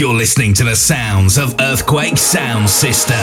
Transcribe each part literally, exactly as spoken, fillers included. You're listening to the sounds of Earthquake Sound System.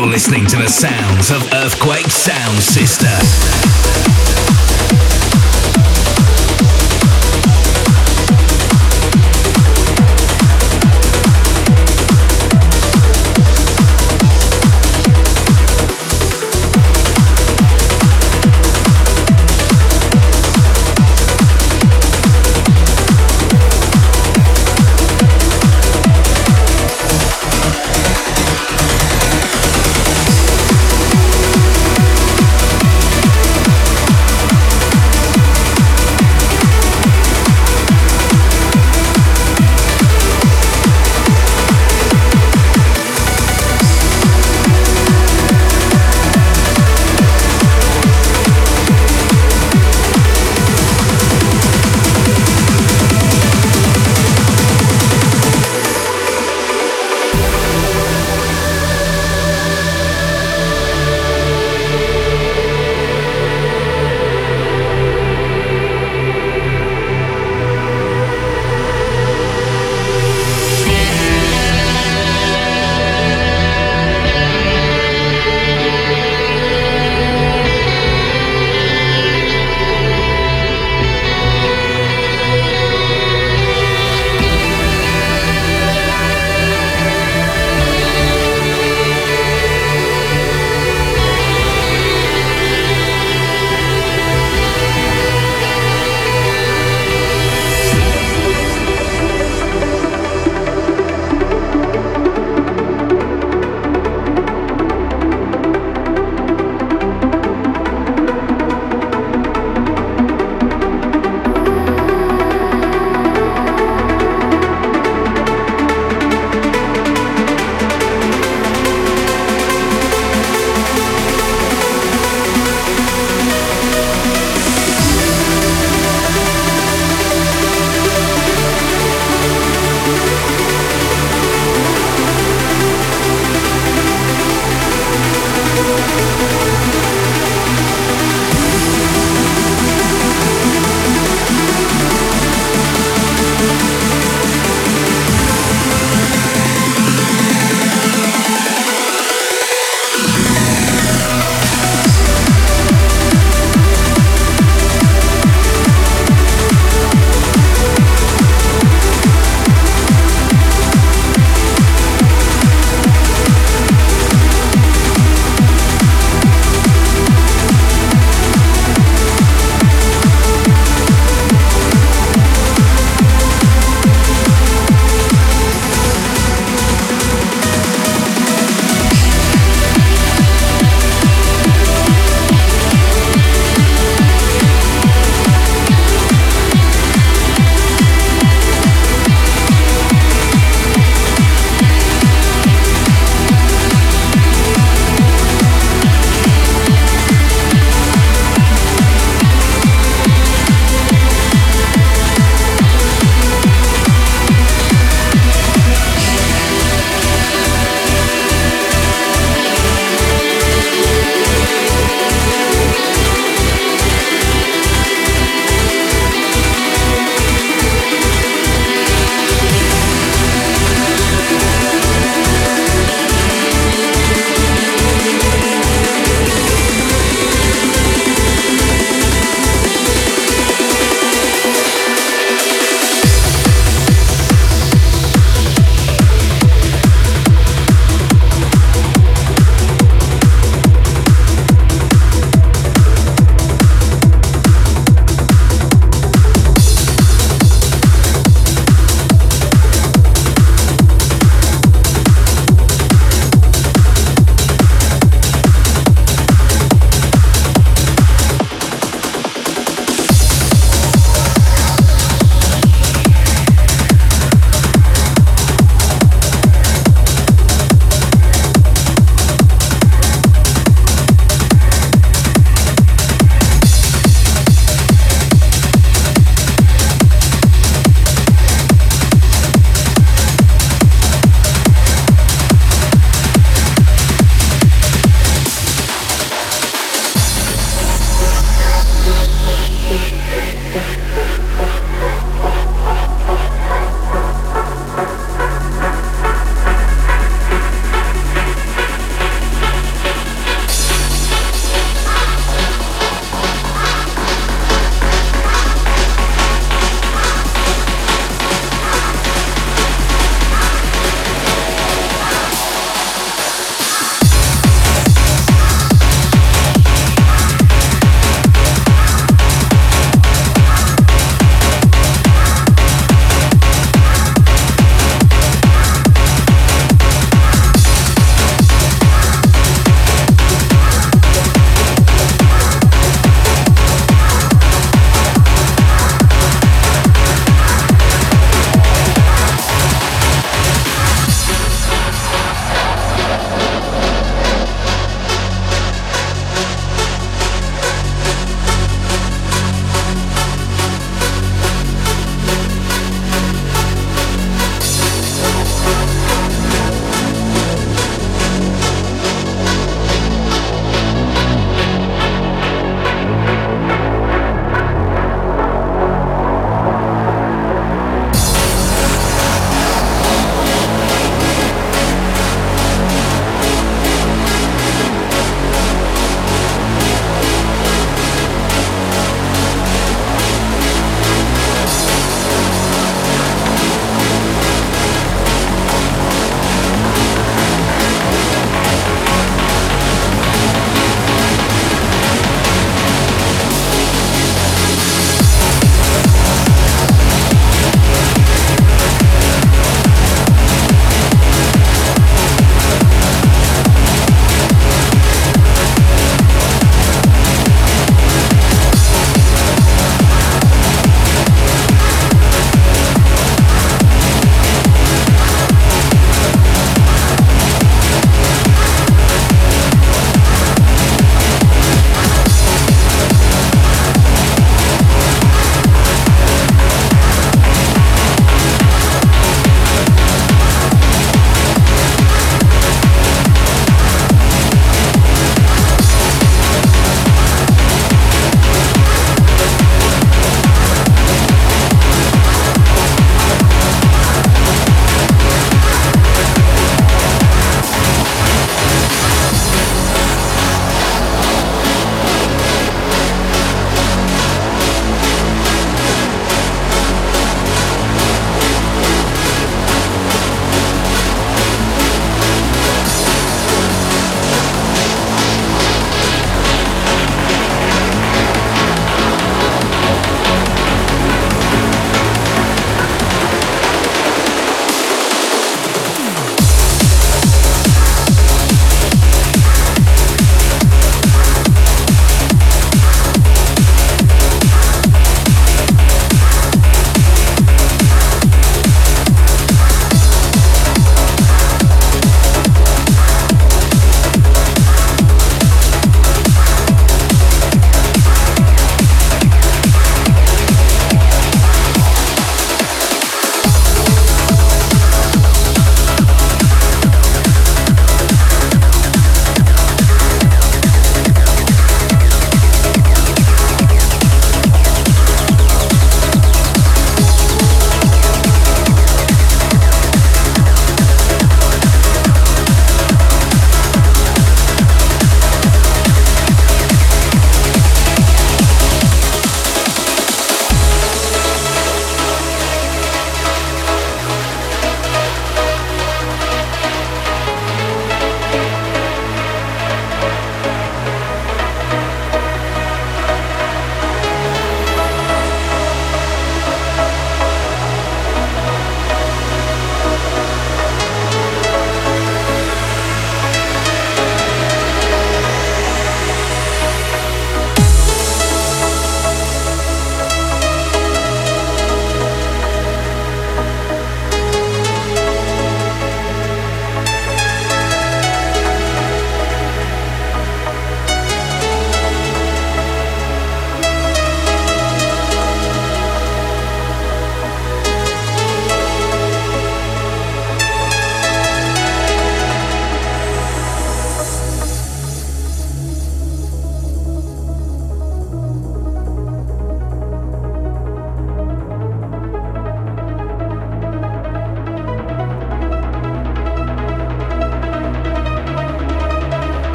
You're listening to the sounds of Earthquake Sound System.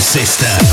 Sound System.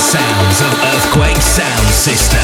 sounds of Earthquake Sound System.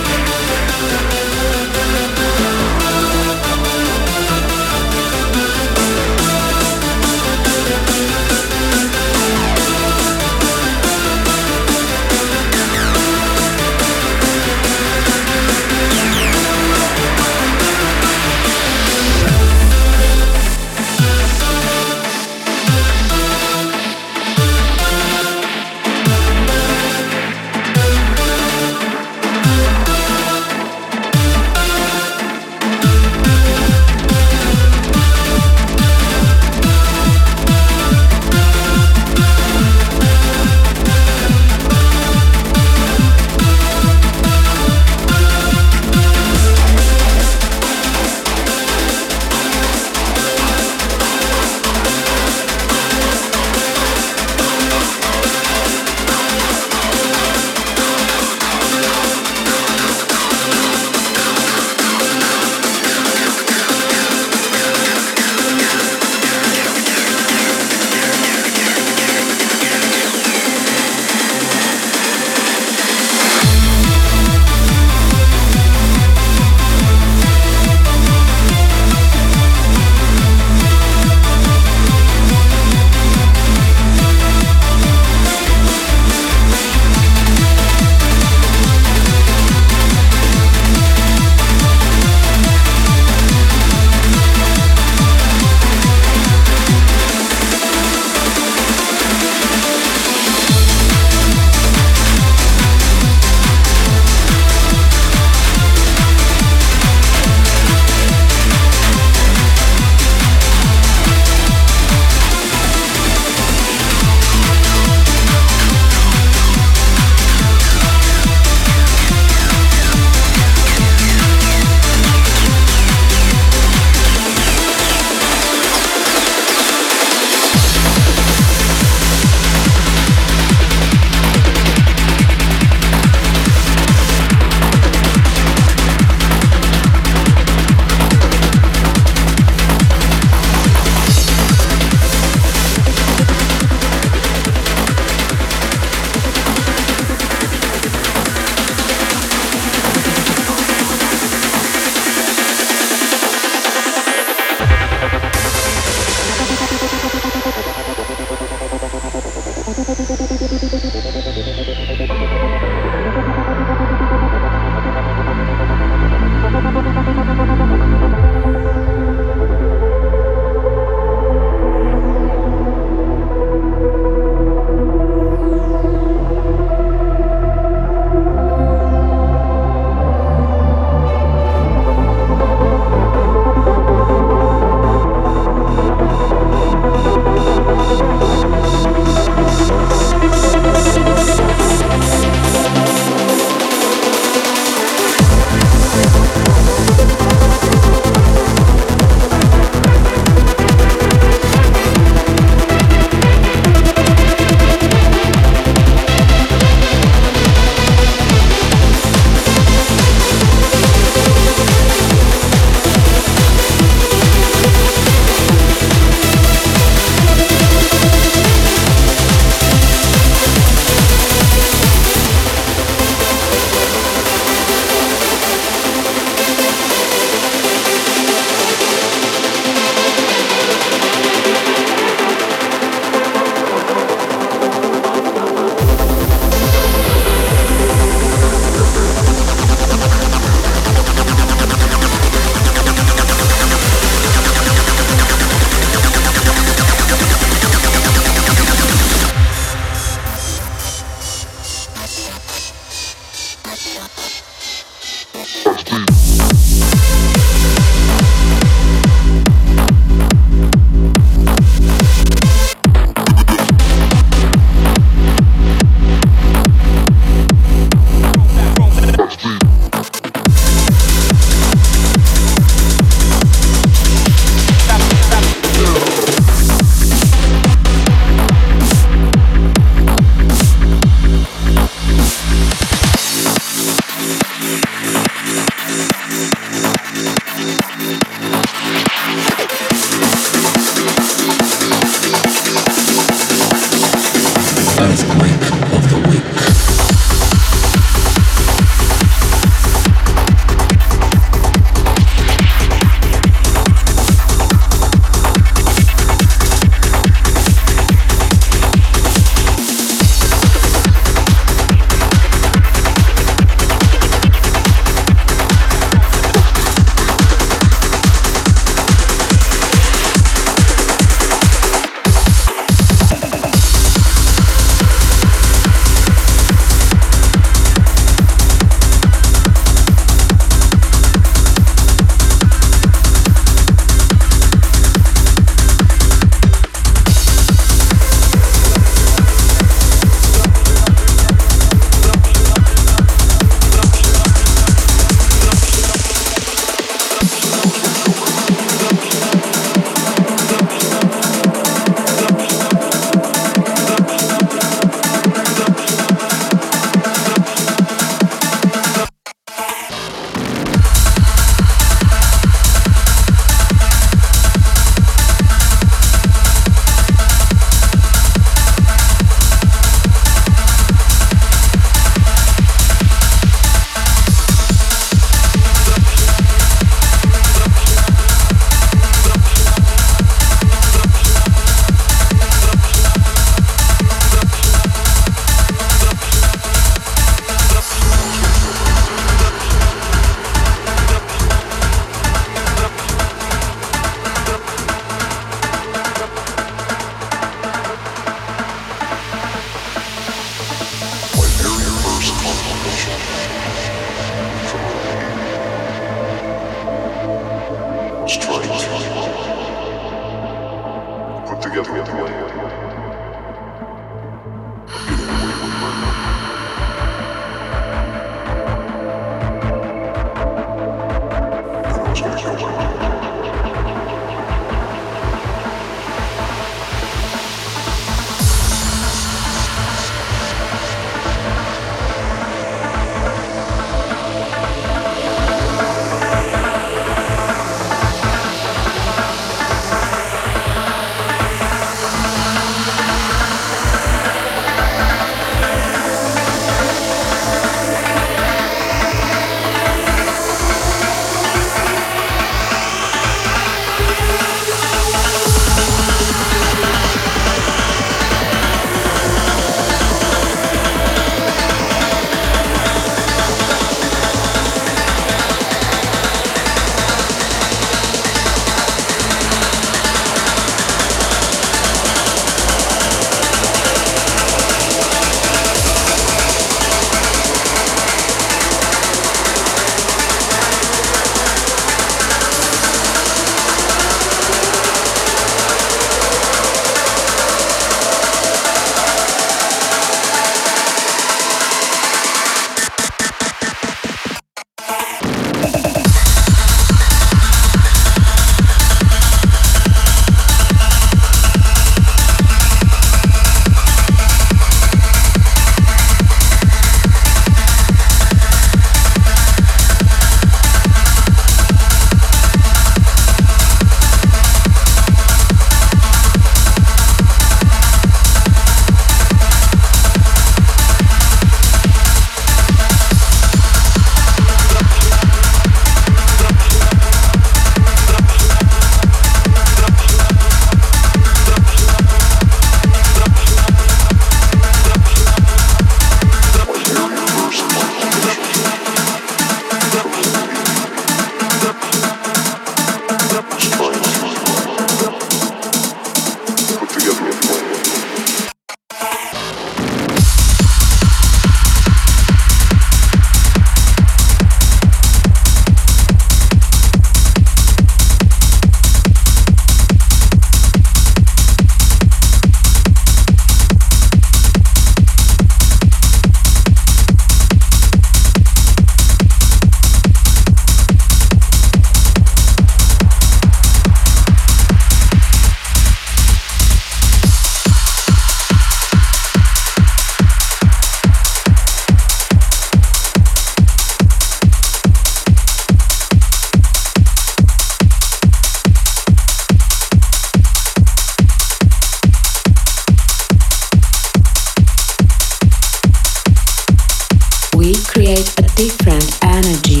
create a different energy,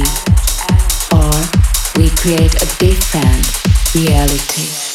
or we create a different reality.